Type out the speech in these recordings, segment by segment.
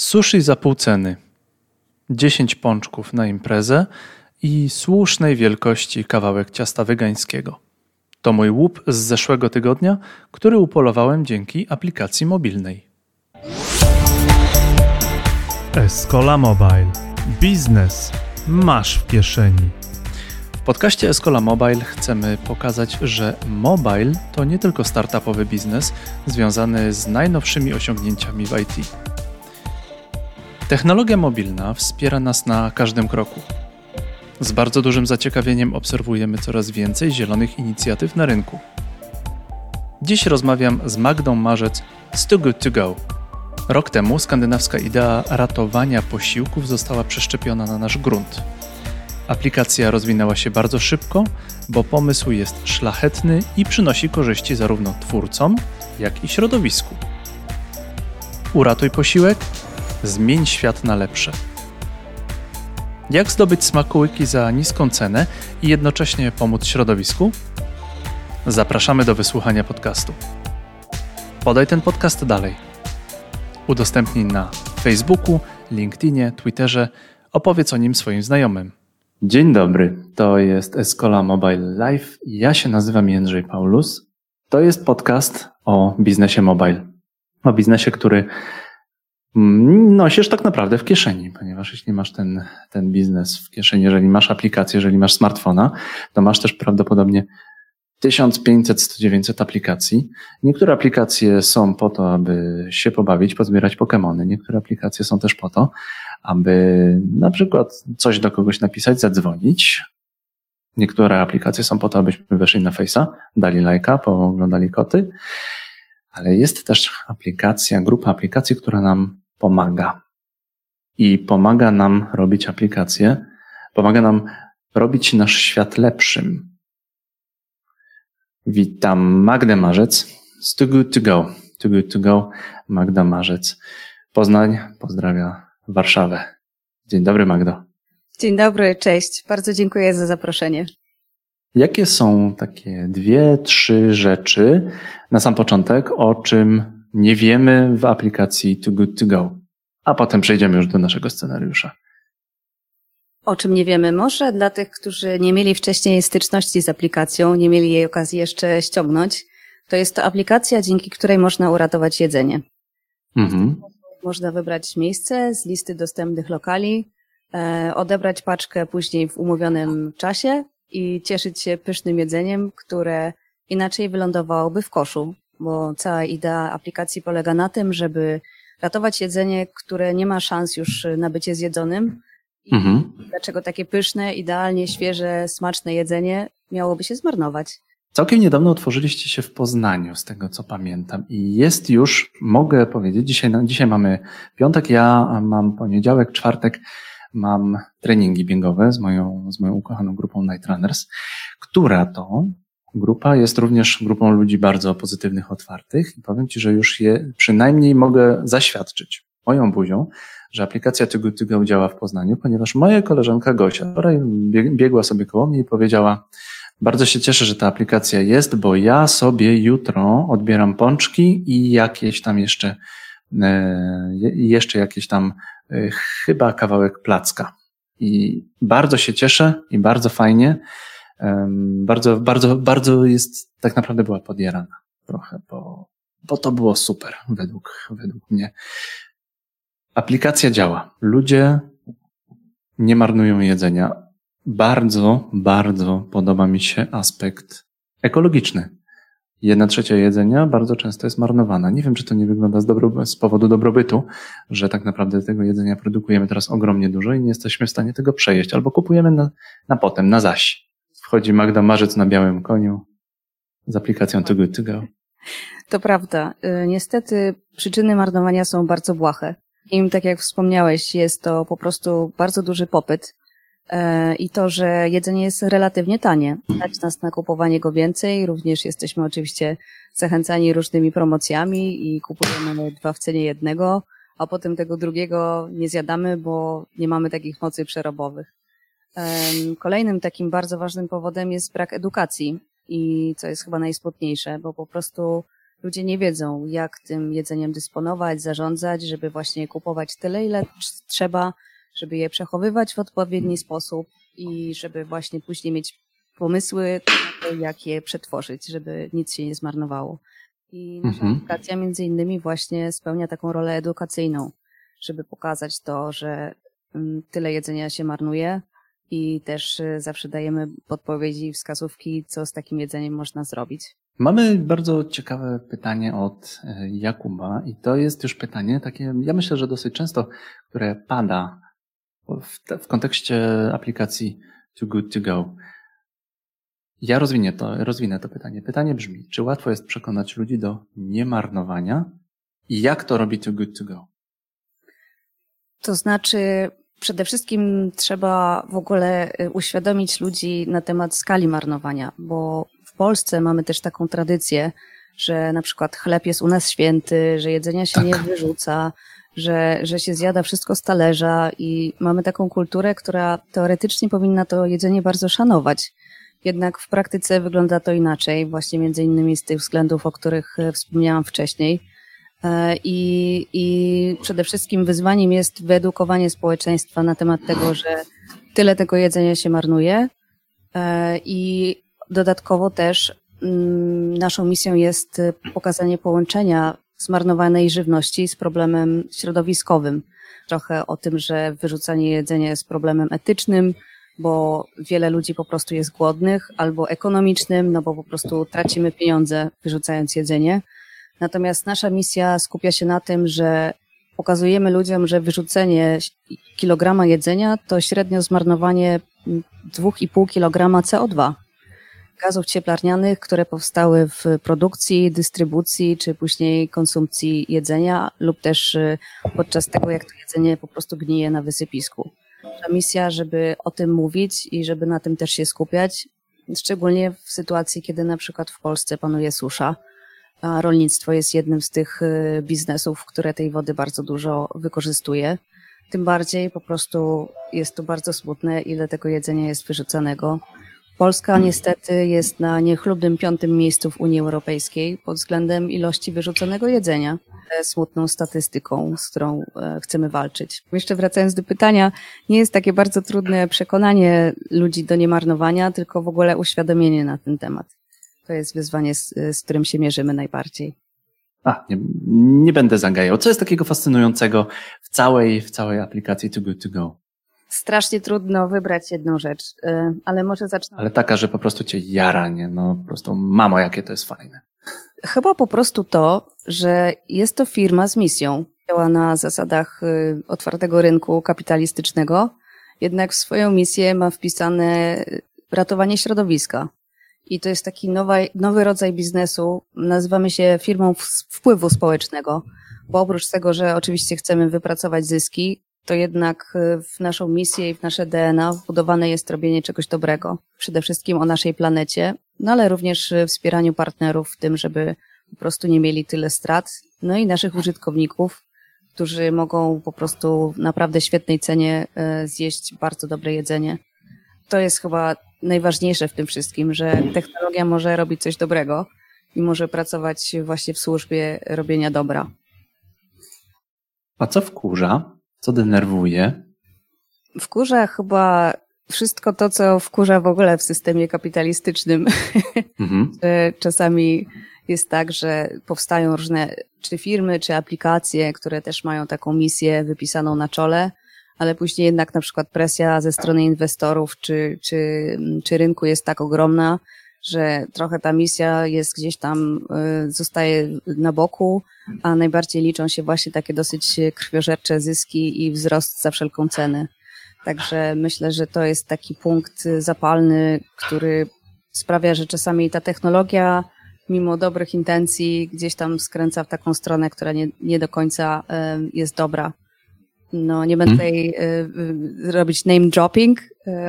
Sushi za pół ceny, 10 pączków na imprezę i słusznej wielkości kawałek ciasta wegańskiego. To mój łup z zeszłego tygodnia, który upolowałem dzięki aplikacji mobilnej. Escola Mobile. Biznes masz w kieszeni. W podcaście Escola Mobile chcemy pokazać, że mobile to nie tylko startupowy biznes związany z najnowszymi osiągnięciami w IT. Technologia mobilna wspiera nas na każdym kroku. Z bardzo dużym zaciekawieniem obserwujemy coraz więcej zielonych inicjatyw na rynku. Dziś rozmawiam z Magdą Marzec z Too Good To Go. Rok temu skandynawska idea ratowania posiłków została przeszczepiona na nasz grunt. Aplikacja rozwinęła się bardzo szybko, bo pomysł jest szlachetny i przynosi korzyści zarówno twórcom, jak i środowisku. Uratuj posiłek, zmień świat na lepsze. Jak zdobyć smakołyki za niską cenę i jednocześnie pomóc środowisku? Zapraszamy do wysłuchania podcastu. Podaj ten podcast dalej. Udostępnij na Facebooku, LinkedInie, Twitterze. Opowiedz o nim swoim znajomym. Dzień dobry, to jest Escola Mobile Live. Ja się nazywam Jędrzej Paulus. To jest podcast o biznesie mobile. O biznesie, który nosisz tak naprawdę w kieszeni, ponieważ jeśli masz ten biznes w kieszeni, jeżeli masz aplikację, jeżeli masz smartfona, to masz też prawdopodobnie 1500-1900 aplikacji. Niektóre aplikacje są po to, aby się pobawić, pozbierać Pokemony. Niektóre aplikacje są też po to, aby na przykład coś do kogoś napisać, zadzwonić. Niektóre aplikacje są po to, abyśmy weszli na Face'a, dali lajka, pooglądali koty. Ale jest też aplikacja, grupa aplikacji, która nam pomaga. I pomaga nam robić aplikacje, pomaga nam robić nasz świat lepszym. Witam Magdę Marzec z Too Good To Go. Too Good To Go, Magda Marzec. Poznań pozdrawia Warszawę. Dzień dobry, Magdo. Dzień dobry, cześć. Bardzo dziękuję za zaproszenie. Jakie są takie 2-3 rzeczy na sam początek, o czym nie wiemy w aplikacji Too Good To Go? A potem przejdziemy już do naszego scenariusza. O czym nie wiemy? Może dla tych, którzy nie mieli wcześniej styczności z aplikacją, nie mieli jej okazji jeszcze ściągnąć, to jest to aplikacja, dzięki której można uratować jedzenie. Mhm. Można wybrać miejsce z listy dostępnych lokali, odebrać paczkę później w umówionym czasie i cieszyć się pysznym jedzeniem, które inaczej wylądowałoby w koszu, bo cała idea aplikacji polega na tym, żeby ratować jedzenie, które nie ma szans już na bycie zjedzonym. Mhm. Dlaczego takie pyszne, idealnie świeże, smaczne jedzenie miałoby się zmarnować? Całkiem niedawno otworzyliście się w Poznaniu, z tego co pamiętam. I jest już, mogę powiedzieć, dzisiaj mamy piątek, ja mam poniedziałek, czwartek, mam treningi biegowe z moją ukochaną grupą Night Runners, która to grupa jest również grupą ludzi bardzo pozytywnych, otwartych. I powiem Ci, że już je przynajmniej mogę zaświadczyć moją buzią, że aplikacja Too Good To Go działa w Poznaniu, ponieważ moja koleżanka Gosia wczoraj biegła sobie koło mnie i powiedziała: bardzo się cieszę, że ta aplikacja jest, bo ja sobie jutro odbieram pączki i jakieś tam jeszcze jakieś tam chyba kawałek placka. I bardzo się cieszę i bardzo fajnie. Bardzo, bardzo, bardzo jest, tak naprawdę była podjarana trochę, bo to było super według mnie. Aplikacja działa. Ludzie nie marnują jedzenia. Bardzo, bardzo podoba mi się aspekt ekologiczny. 1/3 jedzenia bardzo często jest marnowana. Nie wiem, czy to nie wygląda z powodu dobrobytu, że tak naprawdę tego jedzenia produkujemy teraz ogromnie dużo i nie jesteśmy w stanie tego przejeść. Albo kupujemy na potem, na zaś. Wchodzi Magda Marzec na białym koniu z aplikacją Too Good To Go. To prawda. Niestety przyczyny marnowania są bardzo błahe. Im, tak jak wspomniałeś, jest to po prostu bardzo duży popyt i to, że jedzenie jest relatywnie tanie. Stać nas na kupowanie go więcej. Również jesteśmy oczywiście zachęcani różnymi promocjami i kupujemy 2 w cenie 1, a potem tego drugiego nie zjadamy, bo nie mamy takich mocy przerobowych. Kolejnym takim bardzo ważnym powodem jest brak edukacji i co jest chyba najsmutniejsze, bo po prostu ludzie nie wiedzą, jak tym jedzeniem dysponować, zarządzać, żeby właśnie kupować tyle, ile trzeba, żeby je przechowywać w odpowiedni sposób i żeby właśnie później mieć pomysły, jak je przetworzyć, żeby nic się nie zmarnowało. I nasza aplikacja między innymi właśnie spełnia taką rolę edukacyjną, żeby pokazać to, że tyle jedzenia się marnuje i też zawsze dajemy podpowiedzi i wskazówki, co z takim jedzeniem można zrobić. Mamy bardzo ciekawe pytanie od Jakuba i to jest już pytanie takie, ja myślę, że dosyć często, które pada w kontekście aplikacji Too Good To Go. Ja rozwinę to pytanie. Pytanie brzmi, czy łatwo jest przekonać ludzi do niemarnowania i jak to robi Too Good To Go? To znaczy, przede wszystkim trzeba w ogóle uświadomić ludzi na temat skali marnowania, bo w Polsce mamy też taką tradycję, że na przykład chleb jest u nas święty, że jedzenia się nie wyrzuca, że się zjada wszystko z talerza i mamy taką kulturę, która teoretycznie powinna to jedzenie bardzo szanować. Jednak w praktyce wygląda to inaczej, właśnie między innymi z tych względów, o których wspomniałam wcześniej. I przede wszystkim wyzwaniem jest wyedukowanie społeczeństwa na temat tego, że tyle tego jedzenia się marnuje i dodatkowo też naszą misją jest pokazanie połączenia zmarnowanej żywności z problemem środowiskowym. Trochę o tym, że wyrzucanie jedzenia jest problemem etycznym, bo wiele ludzi po prostu jest głodnych, albo ekonomicznym, no bo po prostu tracimy pieniądze wyrzucając jedzenie. Natomiast nasza misja skupia się na tym, że pokazujemy ludziom, że wyrzucenie kilograma jedzenia to średnio zmarnowanie 2,5 kilograma CO2, gazów cieplarnianych, które powstały w produkcji, dystrybucji czy później konsumpcji jedzenia lub też podczas tego, jak to jedzenie po prostu gnije na wysypisku. Nasza misja, żeby o tym mówić i żeby na tym też się skupiać, szczególnie w sytuacji, kiedy na przykład w Polsce panuje susza, a rolnictwo jest jednym z tych biznesów, które tej wody bardzo dużo wykorzystuje. Tym bardziej po prostu jest to bardzo smutne, ile tego jedzenia jest wyrzucanego. Polska niestety jest na niechlubnym 5. miejscu w Unii Europejskiej pod względem ilości wyrzuconego jedzenia. Smutną statystyką, z którą chcemy walczyć. Jeszcze wracając do pytania, nie jest takie bardzo trudne przekonanie ludzi do niemarnowania, tylko w ogóle uświadomienie na ten temat. To jest wyzwanie, z którym się mierzymy najbardziej. Nie będę zagajał. Co jest takiego fascynującego w całej aplikacji Too Good To Go? Strasznie trudno wybrać jedną rzecz, ale może zacznę. Ale taka, że po prostu cię jara, nie? No po prostu mamo, jakie to jest fajne. Chyba po prostu to, że jest to firma z misją. Działa na zasadach otwartego rynku kapitalistycznego, jednak w swoją misję ma wpisane ratowanie środowiska. I to jest taki nowy rodzaj biznesu. Nazywamy się firmą wpływu społecznego, bo oprócz tego, że oczywiście chcemy wypracować zyski, to jednak w naszą misję i w nasze DNA wbudowane jest robienie czegoś dobrego. Przede wszystkim o naszej planecie, no ale również wspieraniu partnerów w tym, żeby po prostu nie mieli tyle strat. No i naszych użytkowników, którzy mogą po prostu w naprawdę świetnej cenie zjeść bardzo dobre jedzenie. To jest chyba najważniejsze w tym wszystkim, że technologia może robić coś dobrego i może pracować właśnie w służbie robienia dobra. A co wkurza? Co denerwuje? Wkurza chyba wszystko to, co wkurza w ogóle w systemie kapitalistycznym. Czasami jest tak, że powstają różne czy firmy, czy aplikacje, które też mają taką misję wypisaną na czole, ale później jednak na przykład presja ze strony inwestorów czy rynku jest tak ogromna, że trochę ta misja jest gdzieś tam, zostaje na boku, a najbardziej liczą się właśnie takie dosyć krwiożercze zyski i wzrost za wszelką cenę. Także myślę, że to jest taki punkt zapalny, który sprawia, że czasami ta technologia, mimo dobrych intencji, gdzieś tam skręca w taką stronę, która nie do końca jest dobra. No, nie będę tutaj robić name dropping,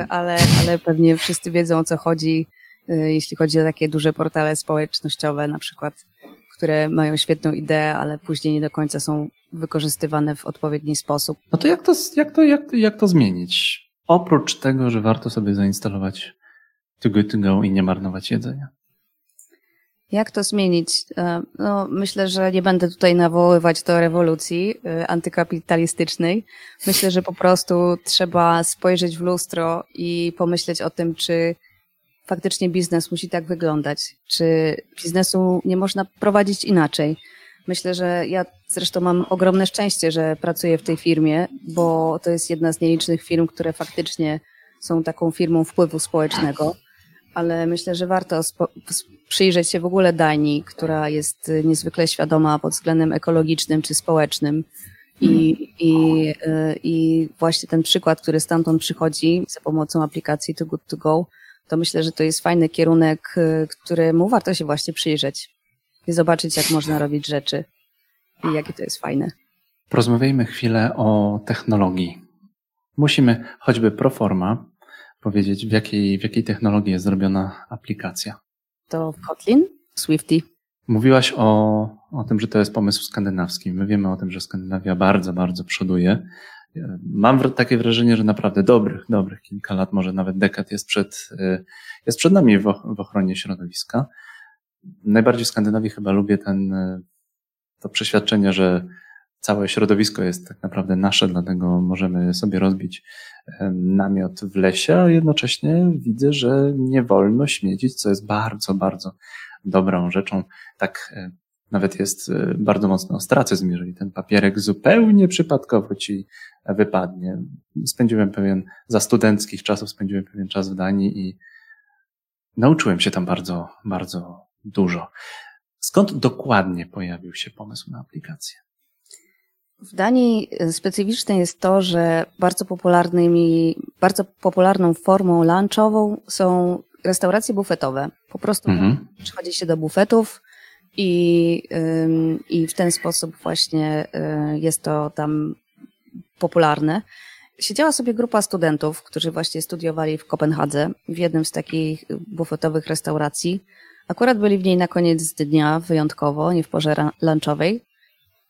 ale pewnie wszyscy wiedzą, o co chodzi, jeśli chodzi o takie duże portale społecznościowe na przykład, które mają świetną ideę, ale później nie do końca są wykorzystywane w odpowiedni sposób. No to jak to zmienić? Oprócz tego, że warto sobie zainstalować Too Good To Go i nie marnować jedzenia. Jak to zmienić? No, myślę, że nie będę tutaj nawoływać do rewolucji antykapitalistycznej. Myślę, że po prostu trzeba spojrzeć w lustro i pomyśleć o tym, czy faktycznie biznes musi tak wyglądać, czy biznesu nie można prowadzić inaczej. Myślę, że ja zresztą mam ogromne szczęście, że pracuję w tej firmie, bo to jest jedna z nielicznych firm, które faktycznie są taką firmą wpływu społecznego. Ale myślę, że warto przyjrzeć się w ogóle Danii, która jest niezwykle świadoma pod względem ekologicznym czy społecznym. I właśnie ten przykład, który stamtąd przychodzi za pomocą aplikacji Too Good To Go, to myślę, że to jest fajny kierunek, któremu warto się właśnie przyjrzeć i zobaczyć, jak można robić rzeczy i jakie to jest fajne. Porozmawiajmy chwilę o technologii. Musimy choćby pro forma powiedzieć, w jakiej technologii jest zrobiona aplikacja. To Kotlin, Swiftie. Mówiłaś o tym, że to jest pomysł skandynawski. My wiemy o tym, że Skandynawia bardzo, bardzo przoduje. Mam takie wrażenie, że naprawdę dobrych kilka lat, może nawet dekad jest przed nami w ochronie środowiska. Najbardziej w Skandynawii chyba lubię to przeświadczenie, że całe środowisko jest tak naprawdę nasze, dlatego możemy sobie rozbić namiot w lesie, a jednocześnie widzę, że nie wolno śmiecić, co jest bardzo, bardzo dobrą rzeczą. Tak nawet jest bardzo mocny ostracyzm, jeżeli ten papierek zupełnie przypadkowo ci wypadnie. Za studenckich czasów spędziłem pewien czas w Danii i nauczyłem się tam bardzo, bardzo dużo. Skąd dokładnie pojawił się pomysł na aplikację? W Danii specyficzne jest to, że bardzo popularną formą lunchową są restauracje bufetowe. Po prostu przychodzi się do bufetów i w ten sposób właśnie jest to tam popularne. Siedziała sobie grupa studentów, którzy właśnie studiowali w Kopenhadze w jednym z takich bufetowych restauracji. Akurat byli w niej na koniec dnia wyjątkowo, nie w porze lunchowej.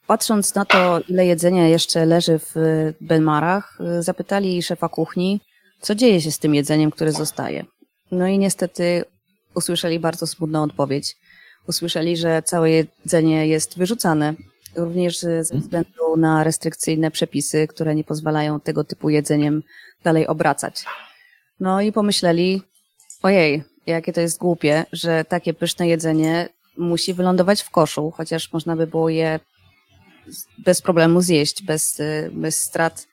Patrząc na to, ile jedzenia jeszcze leży w Benmarach, zapytali szefa kuchni, co dzieje się z tym jedzeniem, które zostaje. No i niestety usłyszeli bardzo smutną odpowiedź. Usłyszeli, że całe jedzenie jest wyrzucane, również ze względu na restrykcyjne przepisy, które nie pozwalają tego typu jedzeniem dalej obracać. No i pomyśleli, ojej, jakie to jest głupie, że takie pyszne jedzenie musi wylądować w koszu, chociaż można by było je bez problemu zjeść, bez strat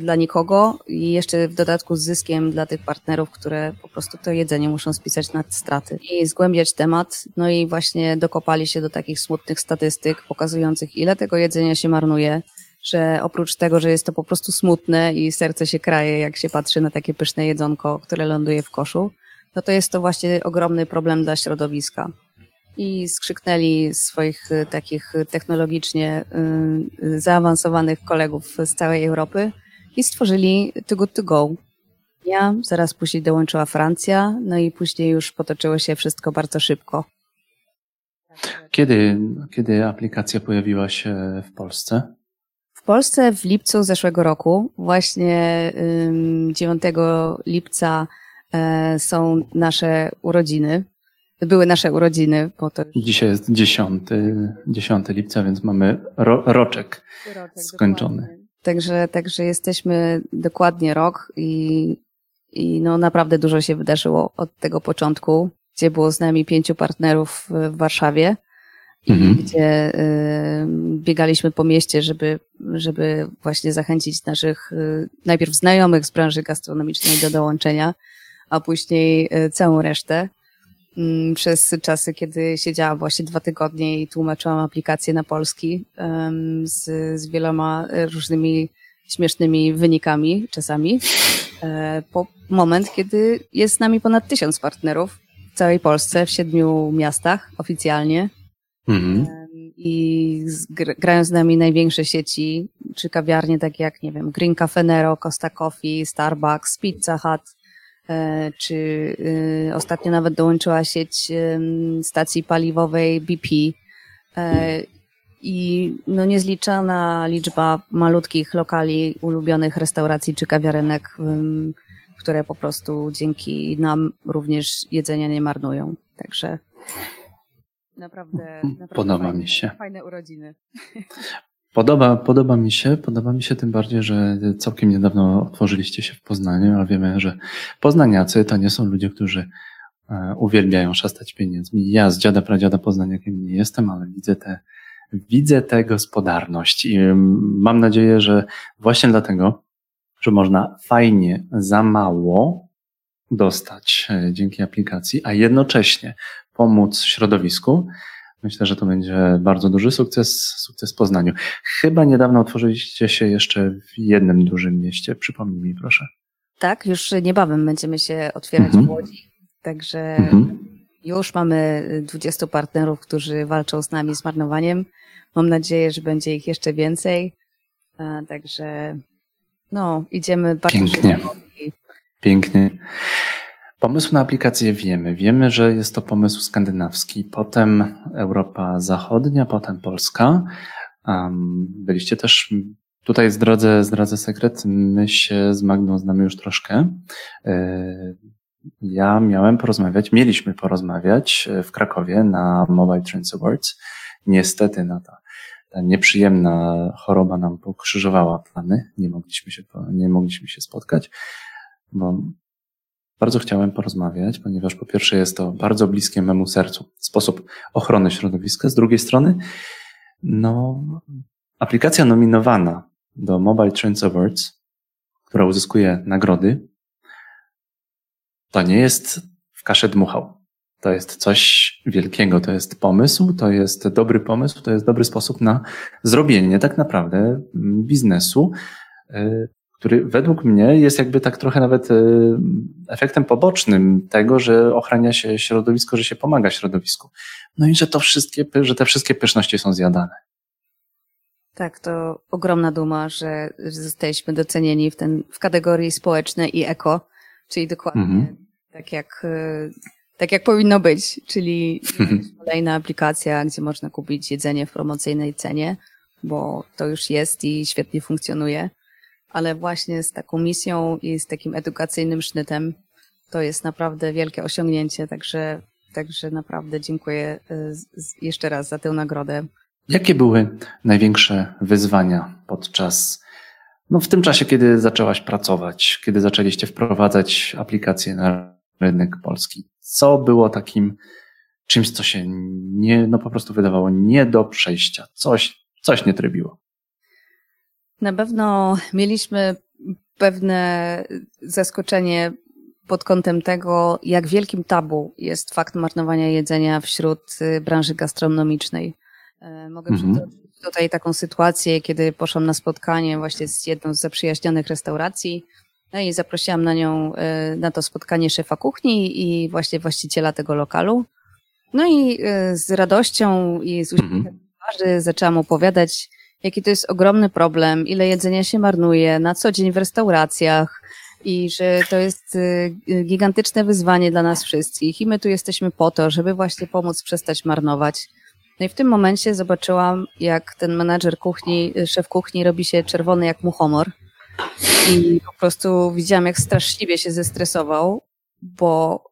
dla nikogo i jeszcze w dodatku z zyskiem dla tych partnerów, które po prostu to jedzenie muszą spisać nad straty i zgłębiać temat. No i właśnie dokopali się do takich smutnych statystyk pokazujących, ile tego jedzenia się marnuje, że oprócz tego, że jest to po prostu smutne i serce się kraje, jak się patrzy na takie pyszne jedzonko, które ląduje w koszu, no to jest to właśnie ogromny problem dla środowiska. I skrzyknęli swoich takich technologicznie zaawansowanych kolegów z całej Europy i stworzyli Too Good To Go. Ja zaraz później dołączyła Francja, no i później już potoczyło się wszystko bardzo szybko. Kiedy aplikacja pojawiła się w Polsce? W Polsce w lipcu zeszłego roku, właśnie 9 lipca są nasze urodziny. Były nasze urodziny. Bo to dzisiaj jest 10 lipca, więc mamy roczek skończony. Także jesteśmy dokładnie rok i no naprawdę dużo się wydarzyło od tego początku, gdzie było z nami 5 partnerów w Warszawie i gdzie biegaliśmy po mieście, żeby właśnie zachęcić naszych najpierw znajomych z branży gastronomicznej do dołączenia, a później całą resztę. Przez czasy, kiedy siedziałam właśnie 2 tygodnie i tłumaczyłam aplikację na polski z wieloma różnymi śmiesznymi wynikami czasami. Po moment, kiedy jest z nami ponad 1000 partnerów w całej Polsce, w 7 miastach oficjalnie i grają z nami największe sieci czy kawiarnie takie jak, nie wiem, Green Cafe Nero, Costa Coffee, Starbucks, Pizza Hut, czy ostatnio nawet dołączyła sieć stacji paliwowej BP i no niezliczana liczba malutkich lokali, ulubionych restauracji czy kawiarenek, które po prostu dzięki nam również jedzenia nie marnują. Także Naprawdę podoba mi się. Fajne urodziny. Podoba mi się tym bardziej, że całkiem niedawno otworzyliście się w Poznaniu, a wiemy, że poznaniacy to nie są ludzie, którzy uwielbiają szastać pieniędzmi. Ja z dziada pradziada poznaniakiem nie jestem, ale widzę tę gospodarność i mam nadzieję, że właśnie dlatego, że można fajnie za mało dostać dzięki aplikacji, a jednocześnie pomóc środowisku. Myślę, że to będzie bardzo duży sukces w Poznaniu. Chyba niedawno otworzyliście się jeszcze w jednym dużym mieście. Przypomnij mi, proszę. Tak, już niebawem będziemy się otwierać w Łodzi. Także już mamy 20 partnerów, którzy walczą z nami z marnowaniem. Mam nadzieję, że będzie ich jeszcze więcej. Także idziemy bardzo szybko. Pięknie. Pomysł na aplikację wiemy, że jest to pomysł skandynawski, potem Europa Zachodnia, potem Polska. Byliście też, tutaj zdradzę sekret, my się z Magdą znamy już troszkę. Ja mieliśmy porozmawiać w Krakowie na Mobile Trends Awards. Niestety ta nieprzyjemna choroba nam pokrzyżowała plany, nie mogliśmy się spotkać, bo bardzo chciałem porozmawiać, ponieważ po pierwsze jest to bardzo bliskie memu sercu sposób ochrony środowiska. Z drugiej strony, aplikacja nominowana do Mobile Trends Awards, która uzyskuje nagrody, to nie jest w kaszę dmuchał. To jest coś wielkiego, to jest pomysł, to jest dobry pomysł, to jest dobry sposób na zrobienie tak naprawdę biznesu, który według mnie jest jakby tak trochę nawet efektem pobocznym tego, że ochrania się środowisko, że się pomaga środowisku. No i że te wszystkie pyszności są zjadane. Tak, to ogromna duma, że zostaliśmy docenieni w kategorii społeczne i eko, czyli dokładnie tak jak powinno być, czyli kolejna aplikacja, gdzie można kupić jedzenie w promocyjnej cenie, bo to już jest i świetnie funkcjonuje. Ale właśnie z taką misją i z takim edukacyjnym sznytem to jest naprawdę wielkie osiągnięcie, także naprawdę dziękuję jeszcze raz za tę nagrodę. Jakie były największe wyzwania podczas, w tym czasie, kiedy zaczęłaś pracować, kiedy zaczęliście wprowadzać aplikacje na rynek polski? Co było takim czymś, co się po prostu wydawało nie do przejścia, coś nie trybiło? Na pewno mieliśmy pewne zaskoczenie pod kątem tego, jak wielkim tabu jest fakt marnowania jedzenia wśród branży gastronomicznej. Mogę przytoczyć tutaj taką sytuację, kiedy poszłam na spotkanie właśnie z jedną z zaprzyjaźnionych restauracji i zaprosiłam na to spotkanie szefa kuchni i właśnie właściciela tego lokalu. I z radością i z uśmiechem twarzy zaczęłam opowiadać, jaki to jest ogromny problem, ile jedzenia się marnuje na co dzień w restauracjach i że to jest gigantyczne wyzwanie dla nas wszystkich i my tu jesteśmy po to, żeby właśnie pomóc przestać marnować. I w tym momencie zobaczyłam, jak ten menadżer kuchni, szef kuchni robi się czerwony jak muchomor i po prostu widziałam, jak straszliwie się zestresował, bo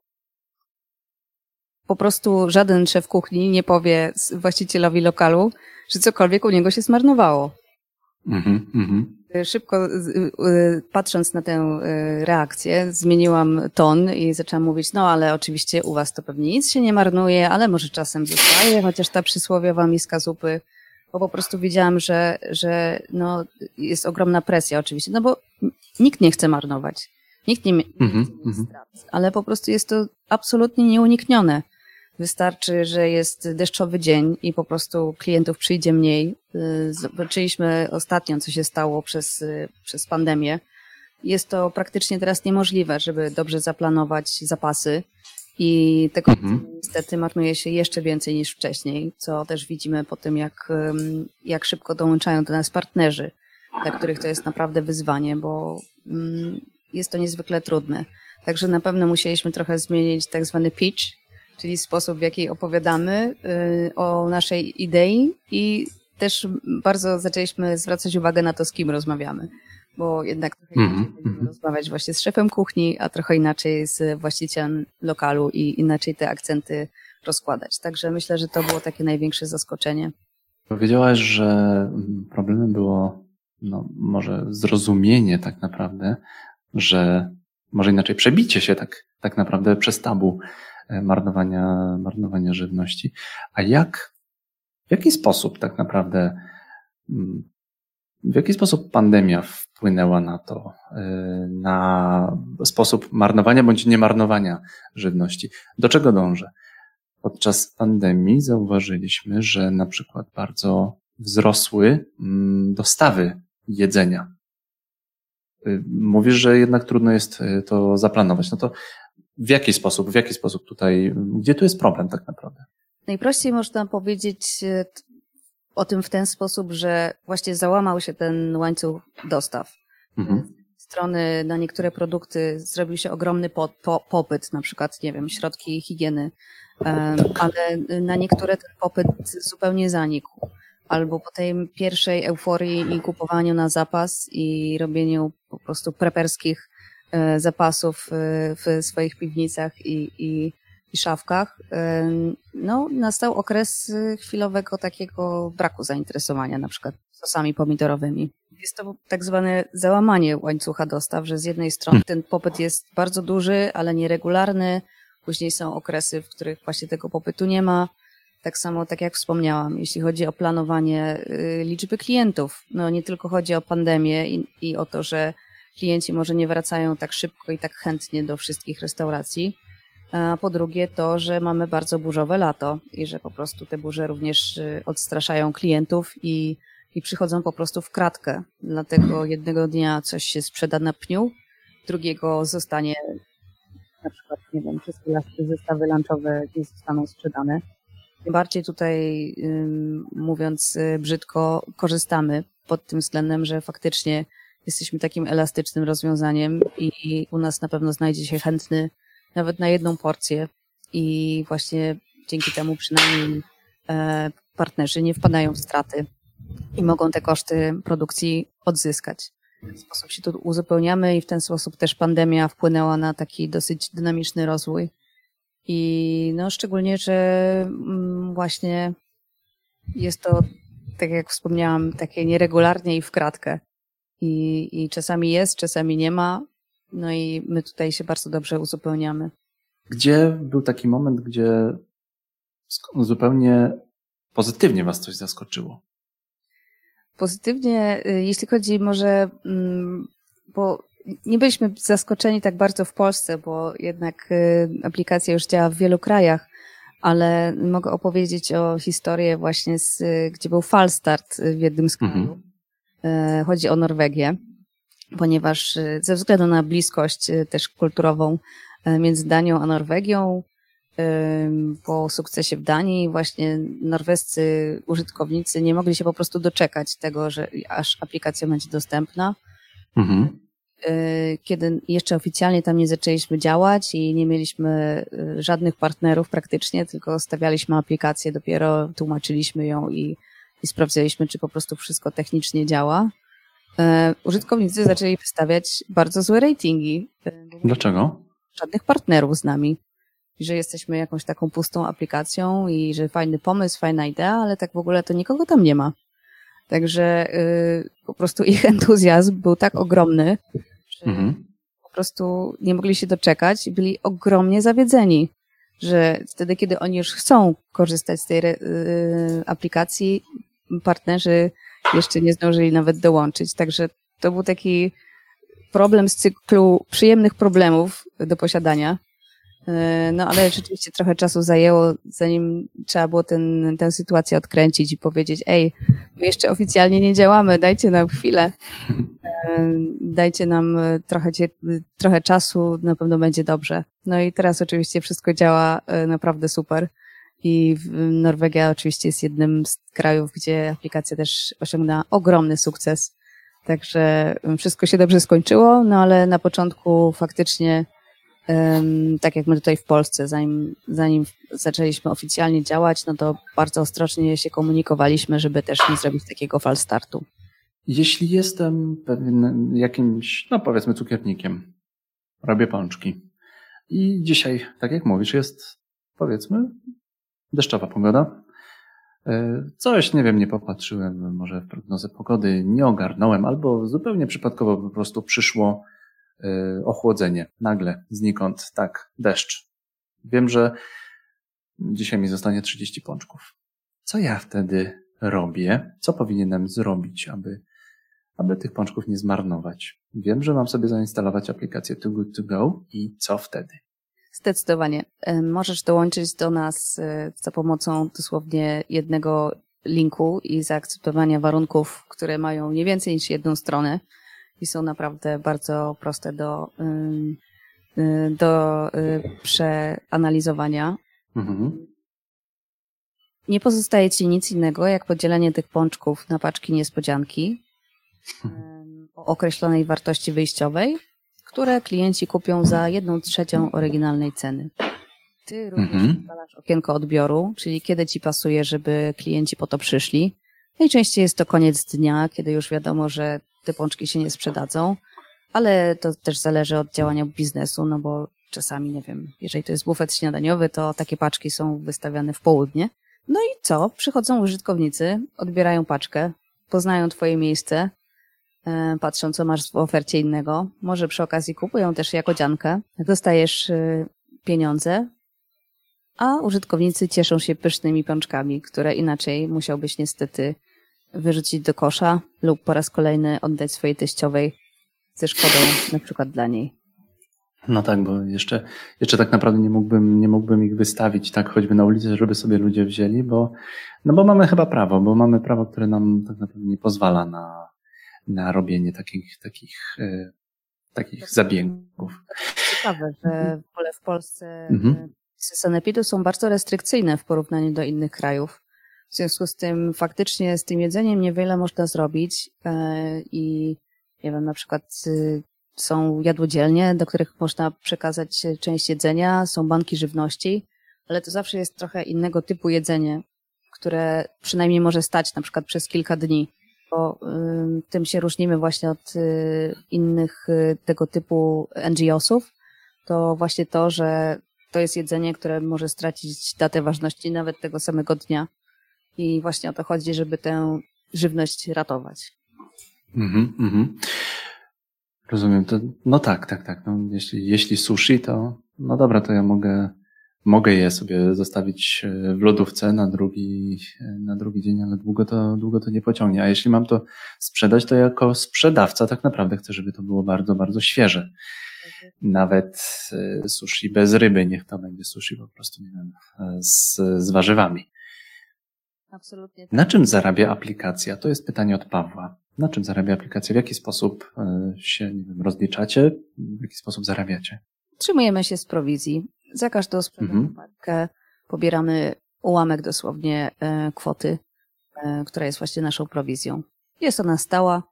po prostu żaden szef kuchni nie powie właścicielowi lokalu, że cokolwiek u niego się zmarnowało. Szybko, patrząc na tę reakcję, zmieniłam ton i zaczęłam mówić, ale oczywiście u was to pewnie nic się nie marnuje, ale może czasem zostaje, chociaż ta przysłowiowa miska zupy, bo po prostu widziałam, że jest ogromna presja oczywiście, bo nikt nie chce marnować, nikt nie chce strat, ale po prostu jest to absolutnie nieuniknione. Wystarczy, że jest deszczowy dzień i po prostu klientów przyjdzie mniej. Zobaczyliśmy ostatnio, co się stało przez pandemię. Jest to praktycznie teraz niemożliwe, żeby dobrze zaplanować zapasy i tego niestety marnuje się jeszcze więcej niż wcześniej, co też widzimy po tym, jak szybko dołączają do nas partnerzy, dla których to jest naprawdę wyzwanie, bo jest to niezwykle trudne. Także na pewno musieliśmy trochę zmienić tak zwany pitch, czyli sposób, w jaki opowiadamy o naszej idei i też bardzo zaczęliśmy zwracać uwagę na to, z kim rozmawiamy, bo jednak trochę inaczej będziemy rozmawiać właśnie z szefem kuchni, a trochę inaczej z właścicielem lokalu i inaczej te akcenty rozkładać. Także myślę, że to było takie największe zaskoczenie. Powiedziałaś, że problemem było może zrozumienie tak naprawdę, że może inaczej przebicie się tak naprawdę przez tabu marnowania żywności. A w jaki sposób tak naprawdę, w jaki sposób pandemia wpłynęła na to, na sposób marnowania bądź niemarnowania żywności? Do czego dążę? Podczas pandemii zauważyliśmy, że na przykład bardzo wzrosły dostawy jedzenia. Mówisz, że jednak trudno jest to zaplanować. No to w jaki sposób tutaj, gdzie tu jest problem tak naprawdę? Najprościej można powiedzieć o tym w ten sposób, że właśnie załamał się ten łańcuch dostaw. Mhm. Strony na niektóre produkty zrobił się ogromny popyt, na przykład, środki higieny, ale na niektóre ten popyt zupełnie zanikł. Albo po tej pierwszej euforii i kupowaniu na zapas i robieniu po prostu preperskich zapasów w swoich piwnicach i szafkach, nastał okres chwilowego takiego braku zainteresowania na przykład sosami pomidorowymi. Jest to tak zwane załamanie łańcucha dostaw, że z jednej strony ten popyt jest bardzo duży, ale nieregularny, później są okresy, w których właśnie tego popytu nie ma. Tak samo, tak jak wspomniałam, jeśli chodzi o planowanie liczby klientów, nie tylko chodzi o pandemię i o to, że klienci może nie wracają tak szybko i tak chętnie do wszystkich restauracji, a po drugie to, że mamy bardzo burzowe lato i że po prostu te burze również odstraszają klientów i przychodzą po prostu w kratkę. Dlatego jednego dnia coś się sprzeda na pniu, drugiego zostanie na przykład, wszystkie zestawy lunchowe nie zostaną sprzedane. Bardziej tutaj, mówiąc brzydko, korzystamy pod tym względem, że faktycznie jesteśmy takim elastycznym rozwiązaniem i u nas na pewno znajdzie się chętny nawet na jedną porcję i właśnie dzięki temu przynajmniej partnerzy nie wpadają w straty i mogą te koszty produkcji odzyskać. W ten sposób się tu uzupełniamy i w ten sposób też pandemia wpłynęła na taki dosyć dynamiczny rozwój. I szczególnie, że właśnie jest to, tak jak wspomniałam, takie nieregularnie i w kratkę. I czasami jest, czasami nie ma. I my tutaj się bardzo dobrze uzupełniamy. Gdzie był taki moment, gdzie zupełnie pozytywnie was coś zaskoczyło? Pozytywnie, jeśli chodzi może, bo nie byliśmy zaskoczeni tak bardzo w Polsce, bo jednak aplikacja już działa w wielu krajach, ale mogę opowiedzieć o historii właśnie, gdzie był falstart w jednym z krajów. Mhm. Chodzi o Norwegię, ponieważ ze względu na bliskość też kulturową między Danią a Norwegią, po sukcesie w Danii właśnie norwescy użytkownicy nie mogli się po prostu doczekać tego, że aż aplikacja będzie dostępna. Mhm. Kiedy jeszcze oficjalnie tam nie zaczęliśmy działać i nie mieliśmy żadnych partnerów praktycznie, tylko stawialiśmy aplikację, dopiero tłumaczyliśmy ją i sprawdzaliśmy, czy po prostu wszystko technicznie działa. Użytkownicy zaczęli wystawiać bardzo złe ratingi. Dlaczego? Żadnych partnerów z nami. Że jesteśmy jakąś taką pustą aplikacją i że fajny pomysł, fajna idea, ale tak w ogóle to nikogo tam nie ma. Także po prostu ich entuzjazm był tak ogromny, że po prostu nie mogli się doczekać i byli ogromnie zawiedzeni, że wtedy, kiedy oni już chcą korzystać z tej aplikacji, partnerzy jeszcze nie zdążyli nawet dołączyć. Także to był taki problem z cyklu przyjemnych problemów do posiadania. Ale rzeczywiście trochę czasu zajęło, zanim trzeba było tę sytuację odkręcić i powiedzieć: ej, my jeszcze oficjalnie nie działamy, dajcie nam chwilę, dajcie nam trochę czasu, na pewno będzie dobrze. I teraz oczywiście wszystko działa naprawdę super i Norwegia oczywiście jest jednym z krajów, gdzie aplikacja też osiągnęła ogromny sukces. Także wszystko się dobrze skończyło, ale na początku faktycznie, tak jak my tutaj w Polsce, zanim zaczęliśmy oficjalnie działać, to bardzo ostrożnie się komunikowaliśmy, żeby też nie zrobić takiego falstartu. Jeśli jestem pewien jakimś, powiedzmy cukiernikiem, robię pączki i dzisiaj, tak jak mówisz, jest powiedzmy deszczowa pogoda. Coś, nie wiem, nie popatrzyłem może w prognozę pogody, nie ogarnąłem, albo zupełnie przypadkowo po prostu przyszło ochłodzenie. Nagle, znikąd, tak, deszcz. Wiem, że dzisiaj mi zostanie 30 pączków. Co ja wtedy robię? Co powinienem zrobić, aby tych pączków nie zmarnować? Wiem, że mam sobie zainstalować aplikację Too Good To Go i co wtedy? Zdecydowanie. Możesz dołączyć do nas za pomocą dosłownie jednego linku i zaakceptowania warunków, które mają nie więcej niż jedną stronę i są naprawdę bardzo proste do przeanalizowania. Mhm. Nie pozostaje ci nic innego, jak podzielenie tych pączków na paczki niespodzianki o określonej wartości wyjściowej, które klienci kupią za 1/3 oryginalnej ceny. Ty również odpalasz okienko odbioru, czyli kiedy ci pasuje, żeby klienci po to przyszli. Najczęściej jest to koniec dnia, kiedy już wiadomo, że te pączki się nie sprzedadzą, ale to też zależy od działania biznesu, no bo czasami, nie wiem, jeżeli to jest bufet śniadaniowy, to takie paczki są wystawiane w południe. No i co? Przychodzą użytkownicy, odbierają paczkę, poznają twoje miejsce, patrzą, co masz w ofercie innego. Może przy okazji kupują też jakodziankę. Dostajesz pieniądze, a użytkownicy cieszą się pysznymi pączkami, które inaczej musiałbyś niestety wyrzucić do kosza lub po raz kolejny oddać swojej teściowej ze szkodą na przykład dla niej. No tak, bo jeszcze tak naprawdę nie mógłbym ich wystawić tak choćby na ulicy, żeby sobie ludzie wzięli, bo mamy chyba prawo, które nam tak naprawdę nie pozwala na robienie takich zabiegów. Ciekawe, że w ogóle w Polsce przepisy sanepidu są bardzo restrykcyjne w porównaniu do innych krajów. W związku z tym faktycznie z tym jedzeniem niewiele można zrobić i nie wiem, na przykład są jadłodzielnie, do których można przekazać część jedzenia, są banki żywności, ale to zawsze jest trochę innego typu jedzenie, które przynajmniej może stać na przykład przez kilka dni, bo tym się różnimy właśnie od innych tego typu NGO-sów, to właśnie to, że to jest jedzenie, które może stracić datę ważności nawet tego samego dnia i właśnie o to chodzi, żeby tę żywność ratować. Rozumiem. To, no tak. No, jeśli sushi, to no dobra, to ja mogę je sobie zostawić w lodówce na drugi dzień, ale długo to nie pociągnie. A jeśli mam to sprzedać, to jako sprzedawca tak naprawdę chcę, żeby to było bardzo, bardzo świeże. Nawet sushi bez ryby, niech to będzie sushi po prostu, nie wiem, z warzywami. Absolutnie tak. Na czym zarabia aplikacja? To jest pytanie od Pawła. Na czym zarabia aplikacja? W jaki sposób się, nie wiem, rozliczacie? W jaki sposób zarabiacie? Utrzymujemy się z prowizji. Za każdą sprzedaną markę pobieramy ułamek dosłownie kwoty, która jest właśnie naszą prowizją. Jest ona stała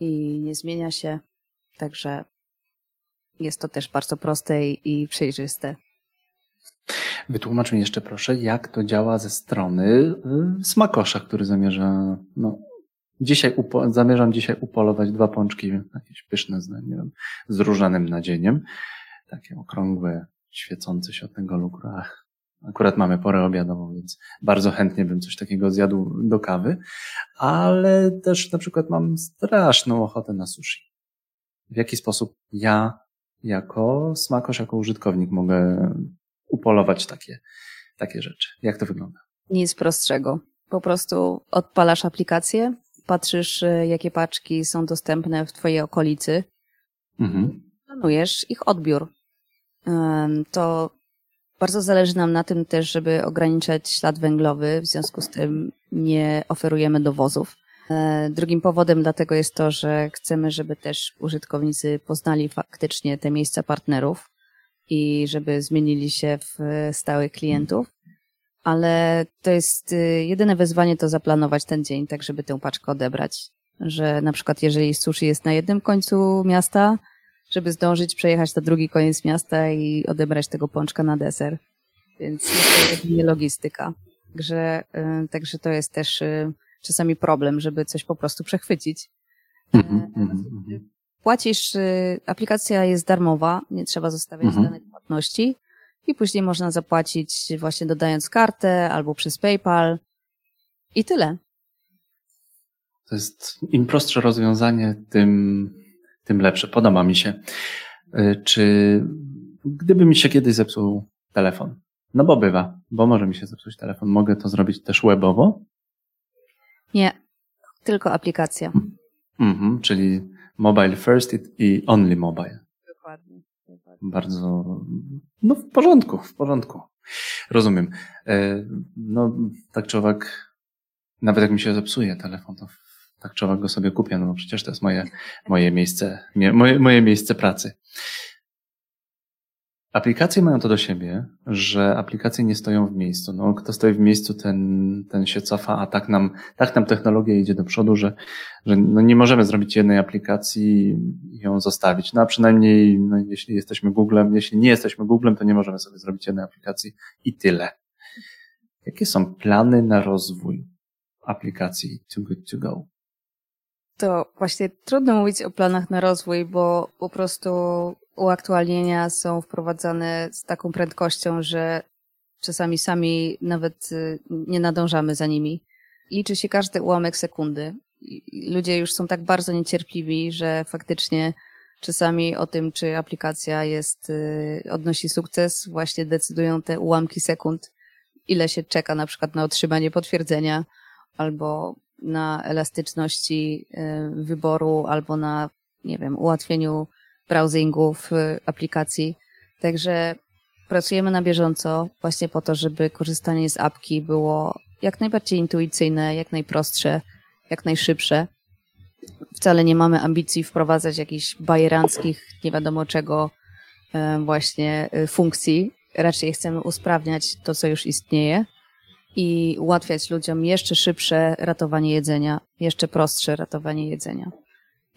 i nie zmienia się, także jest to też bardzo proste i przejrzyste. Wytłumacz mi jeszcze proszę, jak to działa ze strony smakosza, który zamierza... No, zamierzam dzisiaj upolować 2 pączki, jakieś pyszne z różanym nadzieniem. Takie okrągłe, świecące się od tego lukru. Ach, akurat mamy porę obiadową, więc bardzo chętnie bym coś takiego zjadł do kawy, ale też na przykład mam straszną ochotę na sushi. W jaki sposób ja jako smakosz, jako użytkownik mogę upolować takie rzeczy? Jak to wygląda? Nic prostszego. Po prostu odpalasz aplikację, patrzysz, jakie paczki są dostępne w twojej okolicy, planujesz ich odbiór. To bardzo zależy nam na tym też, żeby ograniczać ślad węglowy, w związku z tym nie oferujemy dowozów. Drugim powodem dla tego jest to, że chcemy, żeby też użytkownicy poznali faktycznie te miejsca partnerów i żeby zmienili się w stałych klientów, ale to jest jedyne wyzwanie to zaplanować ten dzień, tak żeby tę paczkę odebrać, że na przykład jeżeli sushi jest na jednym końcu miasta, żeby zdążyć przejechać na drugi koniec miasta i odebrać tego pączka na deser, więc jest to nie logistyka, także to jest też czasami problem, żeby coś po prostu przechwycić. Płacisz, aplikacja jest darmowa, nie trzeba zostawiać danych płatności i później można zapłacić właśnie dodając kartę albo przez PayPal i tyle. To jest im prostsze rozwiązanie, tym lepsze. Podoba mi się. Czy gdyby mi się kiedyś zepsuł telefon? No bo bywa, bo może mi się zepsuć telefon. Mogę to zrobić też webowo? Nie, tylko aplikacja. Mhm, czyli mobile first i only mobile. Dokładnie. Bardzo, no w porządku. Rozumiem. No tak czy owak, nawet jak mi się zepsuje telefon, to tak czy owak go sobie kupię, no bo przecież to jest moje miejsce pracy. Aplikacje mają to do siebie, że aplikacje nie stoją w miejscu. No, kto stoi w miejscu, ten się cofa, a tak nam technologia idzie do przodu, że no nie możemy zrobić jednej aplikacji i ją zostawić. No, a przynajmniej, no, jeśli nie jesteśmy Googlem, to nie możemy sobie zrobić jednej aplikacji i tyle. Jakie są plany na rozwój aplikacji Too Good To Go? To właśnie trudno mówić o planach na rozwój, bo po prostu uaktualnienia są wprowadzane z taką prędkością, że czasami sami nawet nie nadążamy za nimi. Liczy się każdy ułamek sekundy. Ludzie już są tak bardzo niecierpliwi, że faktycznie czasami o tym, czy aplikacja odnosi sukces, właśnie decydują te ułamki sekund, ile się czeka na przykład na otrzymanie potwierdzenia albo na elastyczności wyboru albo na, nie wiem, ułatwieniu browsingów, aplikacji. Także pracujemy na bieżąco właśnie po to, żeby korzystanie z apki było jak najbardziej intuicyjne, jak najprostsze, jak najszybsze. Wcale nie mamy ambicji wprowadzać jakichś bajeranckich, nie wiadomo czego właśnie funkcji. Raczej chcemy usprawniać to, co już istnieje i ułatwiać ludziom jeszcze szybsze ratowanie jedzenia, jeszcze prostsze ratowanie jedzenia.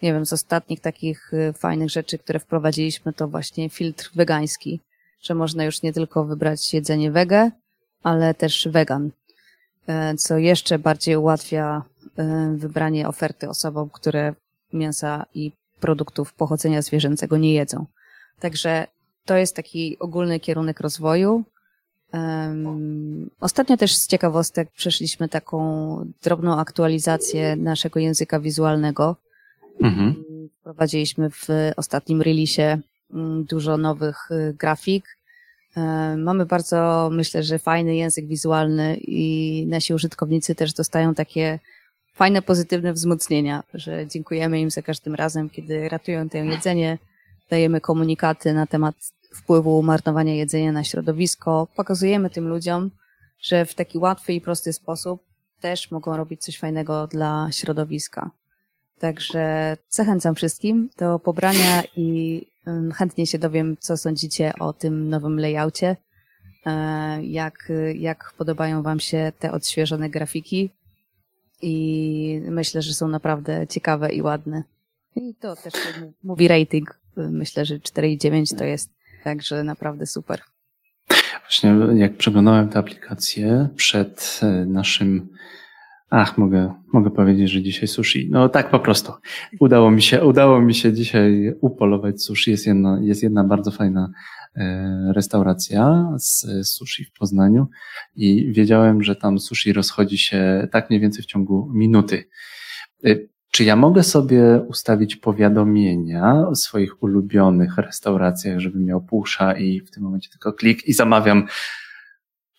Nie wiem, z ostatnich takich fajnych rzeczy, które wprowadziliśmy, to właśnie filtr wegański, że można już nie tylko wybrać jedzenie wege, ale też wegan, co jeszcze bardziej ułatwia wybranie oferty osobom, które mięsa i produktów pochodzenia zwierzęcego nie jedzą. Także to jest taki ogólny kierunek rozwoju. Ostatnio też z ciekawostek przeszliśmy taką drobną aktualizację naszego języka wizualnego. Mhm. Wprowadziliśmy w ostatnim releasie dużo nowych grafik. Mamy bardzo, myślę, że fajny język wizualny i nasi użytkownicy też dostają takie fajne, pozytywne wzmocnienia, że dziękujemy im za każdym razem, kiedy ratują to jedzenie, dajemy komunikaty na temat wpływu marnowania jedzenia na środowisko. Pokazujemy tym ludziom, że w taki łatwy i prosty sposób też mogą robić coś fajnego dla środowiska. Także zachęcam wszystkim do pobrania i chętnie się dowiem, co sądzicie o tym nowym layoucie, jak podobają wam się te odświeżone grafiki i myślę, że są naprawdę ciekawe i ładne. I to też mówi rating, myślę, że 4,9 to jest, także naprawdę super. Właśnie jak przeglądałem tę aplikację przed naszym... mogę powiedzieć, że dzisiaj sushi. No tak po prostu. Udało mi się dzisiaj upolować sushi. Jest jedna bardzo fajna restauracja z sushi w Poznaniu i wiedziałem, że tam sushi rozchodzi się tak mniej więcej w ciągu minuty. Czy ja mogę sobie ustawić powiadomienia o swoich ulubionych restauracjach, żebym miał pusha i w tym momencie tylko klik i zamawiam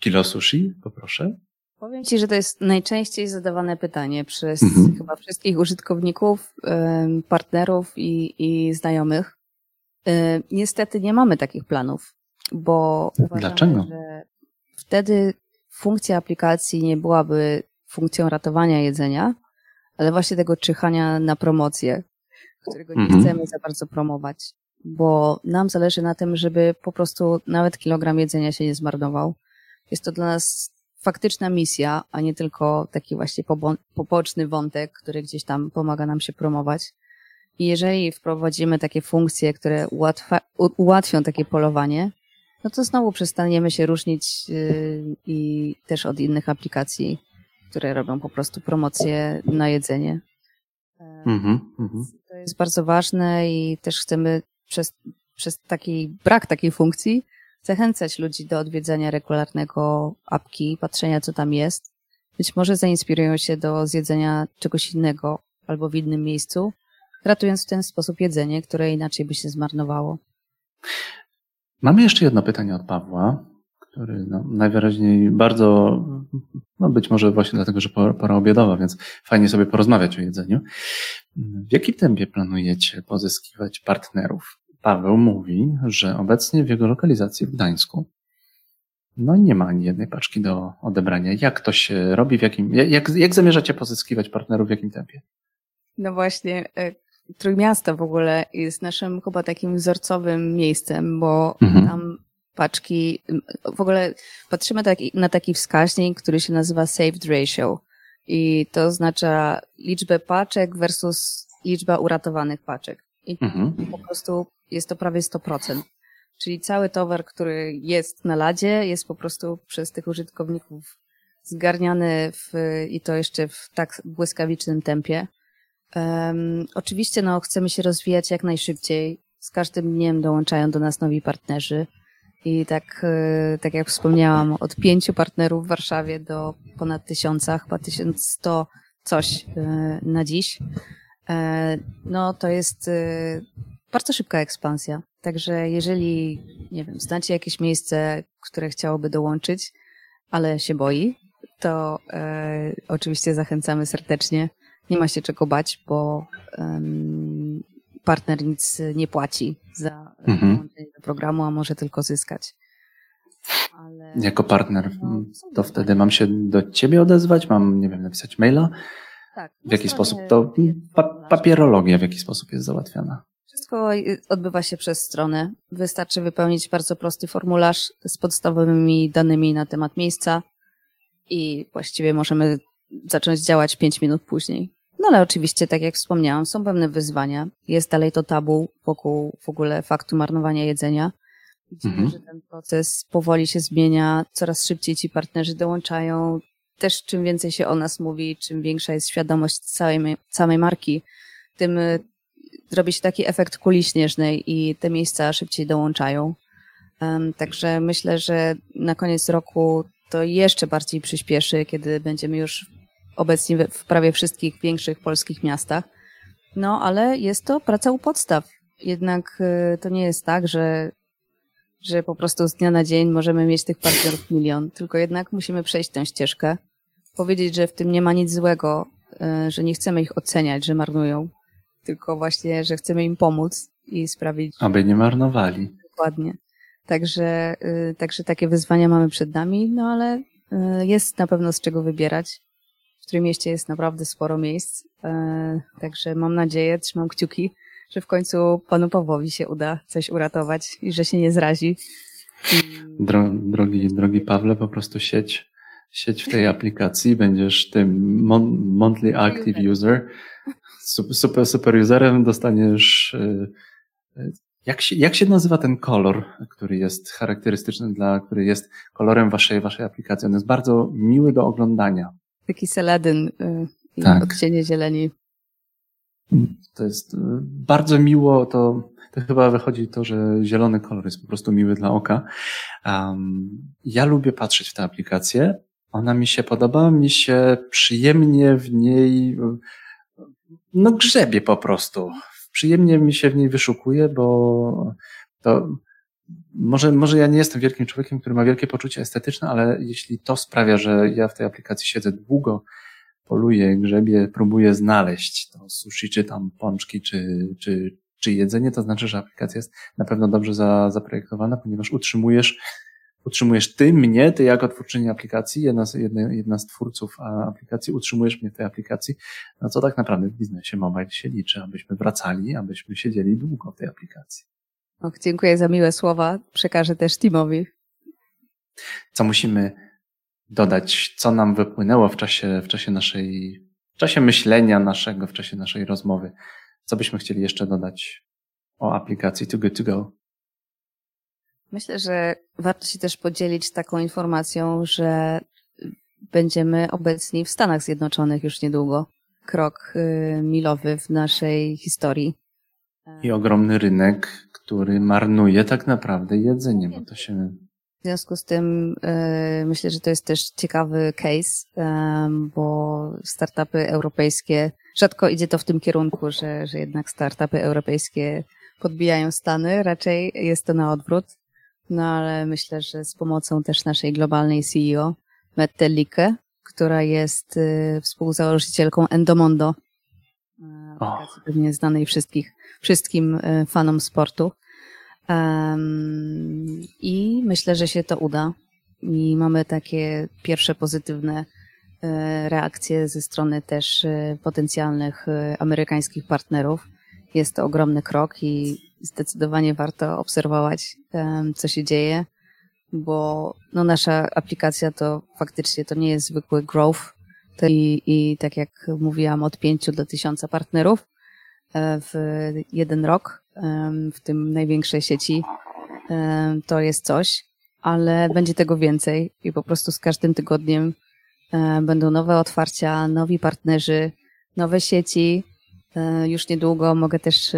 kilo sushi, poproszę? Powiem ci, że to jest najczęściej zadawane pytanie przez chyba wszystkich użytkowników, partnerów i znajomych. Niestety nie mamy takich planów, bo uważamy, Dlaczego? Że wtedy funkcja aplikacji nie byłaby funkcją ratowania jedzenia, ale właśnie tego czyhania na promocję, którego nie chcemy za bardzo promować, bo nam zależy na tym, żeby po prostu nawet kilogram jedzenia się nie zmarnował. Jest to dla nas faktyczna misja, a nie tylko taki właśnie poboczny wątek, który gdzieś tam pomaga nam się promować. I jeżeli wprowadzimy takie funkcje, które ułatwią takie polowanie, no to znowu przestaniemy się różnić i też od innych aplikacji, które robią po prostu promocję na jedzenie. To jest bardzo ważne i też chcemy przez taki brak takiej funkcji zachęcać ludzi do odwiedzania regularnego apki, patrzenia co tam jest. Być może zainspirują się do zjedzenia czegoś innego albo w innym miejscu, ratując w ten sposób jedzenie, które inaczej by się zmarnowało. Mamy jeszcze jedno pytanie od Pawła, który najwyraźniej bardzo, być może właśnie dlatego, że pora obiadowa, więc fajnie sobie porozmawiać o jedzeniu. W jakim tempie planujecie pozyskiwać partnerów? Paweł mówi, że obecnie w jego lokalizacji w Gdańsku nie ma ani jednej paczki do odebrania. Jak to się robi? Jak zamierzacie pozyskiwać partnerów? W jakim tempie? No właśnie, Trójmiasto w ogóle jest naszym chyba takim wzorcowym miejscem, bo tam paczki, w ogóle patrzymy na taki wskaźnik, który się nazywa saved ratio i to oznacza liczbę paczek versus liczba uratowanych paczek. I po prostu jest to prawie 100%. Czyli cały towar, który jest na ladzie, jest po prostu przez tych użytkowników zgarniany i to jeszcze w tak błyskawicznym tempie. Oczywiście chcemy się rozwijać jak najszybciej. Z każdym dniem dołączają do nas nowi partnerzy. I tak jak wspomniałam, od 5 partnerów w Warszawie do ponad 1000, chyba 1100 coś na dziś. To jest bardzo szybka ekspansja. Także jeżeli, znacie jakieś miejsce, które chciałoby dołączyć, ale się boi, to oczywiście zachęcamy serdecznie. Nie ma się czego bać, bo partner nic nie płaci za dołączenie do programu, a może tylko zyskać. Ale jako partner, to wtedy mam się do ciebie odezwać, mam, napisać maila. Tak, w jaki sposób to papierologia, w jaki sposób jest załatwiana? Wszystko odbywa się przez stronę. Wystarczy wypełnić bardzo prosty formularz z podstawowymi danymi na temat miejsca i właściwie możemy zacząć działać 5 minut później. No ale oczywiście, tak jak wspomniałam, są pewne wyzwania. Jest dalej to tabu wokół w ogóle faktu marnowania jedzenia. Widzimy, że ten proces powoli się zmienia, coraz szybciej ci partnerzy dołączają. Też czym więcej się o nas mówi, czym większa jest świadomość samej marki, tym robi się taki efekt kuli śnieżnej i te miejsca szybciej dołączają. Także myślę, że na koniec roku to jeszcze bardziej przyspieszy, kiedy będziemy już obecni w prawie wszystkich większych polskich miastach. Ale jest to praca u podstaw. Jednak to nie jest tak, że po prostu z dnia na dzień możemy mieć tych partnerów 1 milion, tylko jednak musimy przejść tę ścieżkę, powiedzieć, że w tym nie ma nic złego, że nie chcemy ich oceniać, że marnują, tylko właśnie, że chcemy im pomóc i sprawić... Aby nie marnowali. Dokładnie. Także takie wyzwania mamy przed nami, ale jest na pewno z czego wybierać. W Trójmieście jest naprawdę sporo miejsc, także mam nadzieję, trzymam kciuki, że w końcu panu Pawłowi się uda coś uratować i że się nie zrazi. Drogi Pawle, po prostu sieć w tej aplikacji, będziesz tym monthly active user, super userem, dostaniesz... Jak się nazywa ten kolor, który jest charakterystyczny który jest kolorem waszej aplikacji? On jest bardzo miły do oglądania. Taki seladyn i odcienie zieleni. To jest bardzo miło, to chyba wychodzi to, że zielony kolor jest po prostu miły dla oka. Ja lubię patrzeć w tę aplikację, ona mi się podoba, mi się przyjemnie w niej grzebie po prostu. Przyjemnie mi się w niej wyszukuje, bo to może ja nie jestem wielkim człowiekiem, który ma wielkie poczucie estetyczne, ale jeśli to sprawia, że ja w tej aplikacji siedzę długo, poluję, grzebię, próbuję znaleźć to sushi, czy tam pączki, czy jedzenie, to znaczy, że aplikacja jest na pewno dobrze zaprojektowana, ponieważ utrzymujesz ty jako twórczyni aplikacji, jedna z twórców aplikacji, utrzymujesz mnie w tej aplikacji, co tak naprawdę w biznesie się liczy, abyśmy wracali, abyśmy siedzieli długo w tej aplikacji. Och, dziękuję za miłe słowa, przekażę też Timowi. Co musimy dodać, co nam wypłynęło w czasie myślenia naszego, w czasie naszej rozmowy. Co byśmy chcieli jeszcze dodać o aplikacji Too Good To Go? Myślę, że warto się też podzielić taką informacją, że będziemy obecni w Stanach Zjednoczonych już niedługo. Krok milowy w naszej historii. I ogromny rynek, który marnuje tak naprawdę jedzenie, bo to się... W związku z tym myślę, że to jest też ciekawy case, bo startupy europejskie, rzadko idzie to w tym kierunku, że jednak startupy europejskie podbijają Stany, raczej jest to na odwrót. No ale myślę, że z pomocą też naszej globalnej CEO, Mette Likke, która jest współzałożycielką Endomondo, pewnie znanej wszystkim fanom sportu. I myślę, że się to uda i mamy takie pierwsze pozytywne reakcje ze strony też potencjalnych amerykańskich partnerów. Jest to ogromny krok i zdecydowanie warto obserwować, co się dzieje, bo no, nasza aplikacja to faktycznie to nie jest zwykły growth i tak jak mówiłam, od 5 do 1000 partnerów w jeden rok, w tym największej sieci, to jest coś, ale będzie tego więcej i po prostu z każdym tygodniem będą nowe otwarcia, nowi partnerzy, nowe sieci. Już niedługo mogę też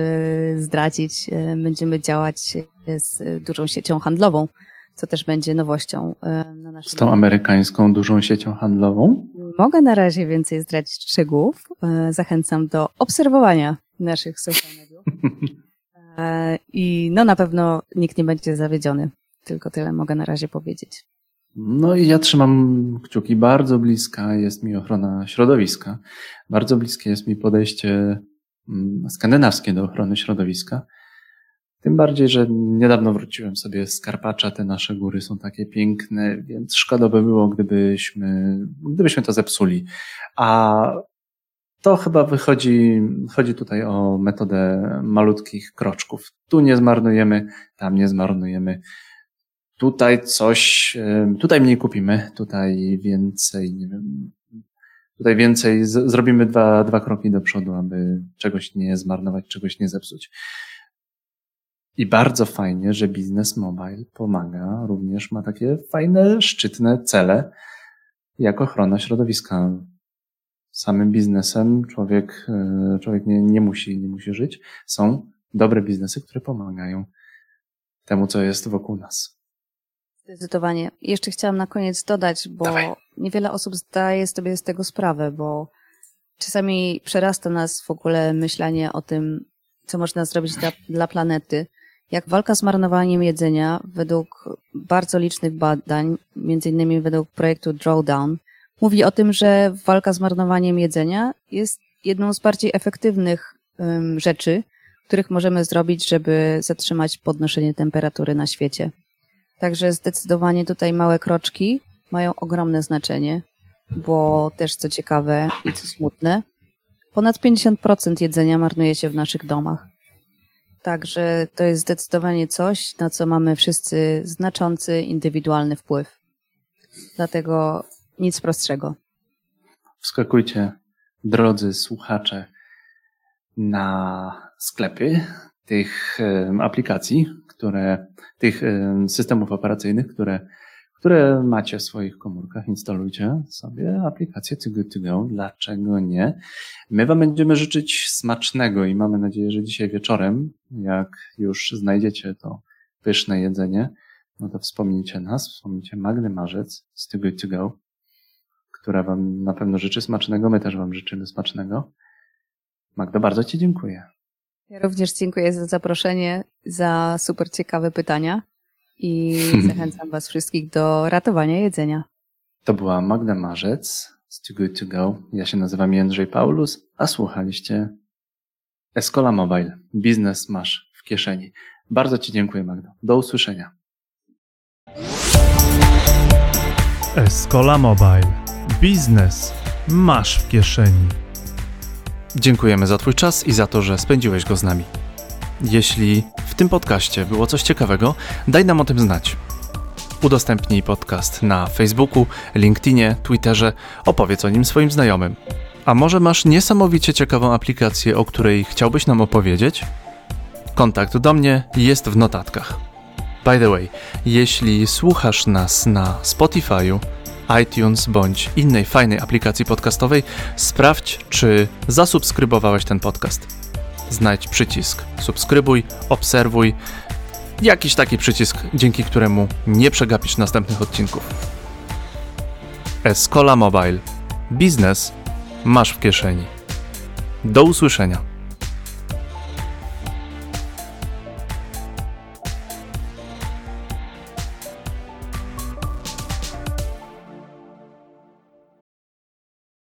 zdradzić, będziemy działać z dużą siecią handlową, co też będzie nowością na naszym. Z tą amerykańską dużą siecią handlową? Mogę na razie więcej zdradzić szczegółów. Zachęcam do obserwowania naszych social mediów. I no na pewno nikt nie będzie zawiedziony. Tylko tyle mogę na razie powiedzieć. No i ja trzymam kciuki. Bardzo bliska jest mi ochrona środowiska. Bardzo bliskie jest mi podejście skandynawskie do ochrony środowiska. Tym bardziej, że niedawno wróciłem sobie z Karpacza, te nasze góry są takie piękne, więc szkoda by było, gdybyśmy to zepsuli. A to chyba chodzi tutaj o metodę malutkich kroczków. Tu nie zmarnujemy, tam nie zmarnujemy. Tutaj mniej kupimy, tutaj więcej, nie wiem, tutaj więcej, zrobimy dwa kroki do przodu, aby czegoś nie zmarnować, czegoś nie zepsuć. I bardzo fajnie, że Biznes Mobile pomaga, również ma takie fajne, szczytne cele jak ochrona środowiska. Samym biznesem człowiek nie musi żyć. Są dobre biznesy, które pomagają temu, co jest wokół nas. Zdecydowanie. Jeszcze chciałam na koniec dodać, bo Niewiele osób zdaje sobie z tego sprawę, bo czasami przerasta nas w ogóle myślenie o tym, co można zrobić dla planety, jak walka z marnowaniem jedzenia według bardzo licznych badań, między innymi według projektu Drawdown, mówi o tym, że walka z marnowaniem jedzenia jest jedną z bardziej efektywnych rzeczy, których możemy zrobić, żeby zatrzymać podnoszenie temperatury na świecie. Także zdecydowanie tutaj małe kroczki mają ogromne znaczenie, bo też co ciekawe i co smutne, ponad 50% jedzenia marnuje się w naszych domach. Także to jest zdecydowanie coś, na co mamy wszyscy znaczący, indywidualny wpływ. Dlatego nic prostszego. Wskakujcie, drodzy słuchacze, na sklepy tych aplikacji, tych systemów operacyjnych, które macie w swoich komórkach, instalujcie sobie aplikację ToGo. Dlaczego nie? My wam będziemy życzyć smacznego i mamy nadzieję, że dzisiaj wieczorem, jak już znajdziecie to pyszne jedzenie, no to wspomnijcie nas, wspomnijcie Magdę Marzec z ToGo, która wam na pewno życzy smacznego, my też wam życzymy smacznego. Magdo, bardzo ci dziękuję. Ja również dziękuję za zaproszenie, za super ciekawe pytania. I zachęcam was wszystkich do ratowania jedzenia. To była Magda Marzec z Too Good To Go. Ja się nazywam Jędrzej Paulus, a słuchaliście Escola Mobile. Biznes masz w kieszeni. Bardzo ci dziękuję, Magdo. Do usłyszenia. Escola Mobile. Biznes masz w kieszeni. Dziękujemy za twój czas i za to, że spędziłeś go z nami. Jeśli w tym podcaście było coś ciekawego, daj nam o tym znać. Udostępnij podcast na Facebooku, LinkedInie, Twitterze, opowiedz o nim swoim znajomym. A może masz niesamowicie ciekawą aplikację, o której chciałbyś nam opowiedzieć? Kontakt do mnie jest w notatkach. By the way, jeśli słuchasz nas na Spotify'u, iTunes bądź innej fajnej aplikacji podcastowej, sprawdź, czy zasubskrybowałeś ten podcast. znajdź przycisk subskrybuj, obserwuj, jakiś taki przycisk, dzięki któremu nie przegapisz następnych odcinków. Escola Mobile. Biznes masz w kieszeni. Do usłyszenia.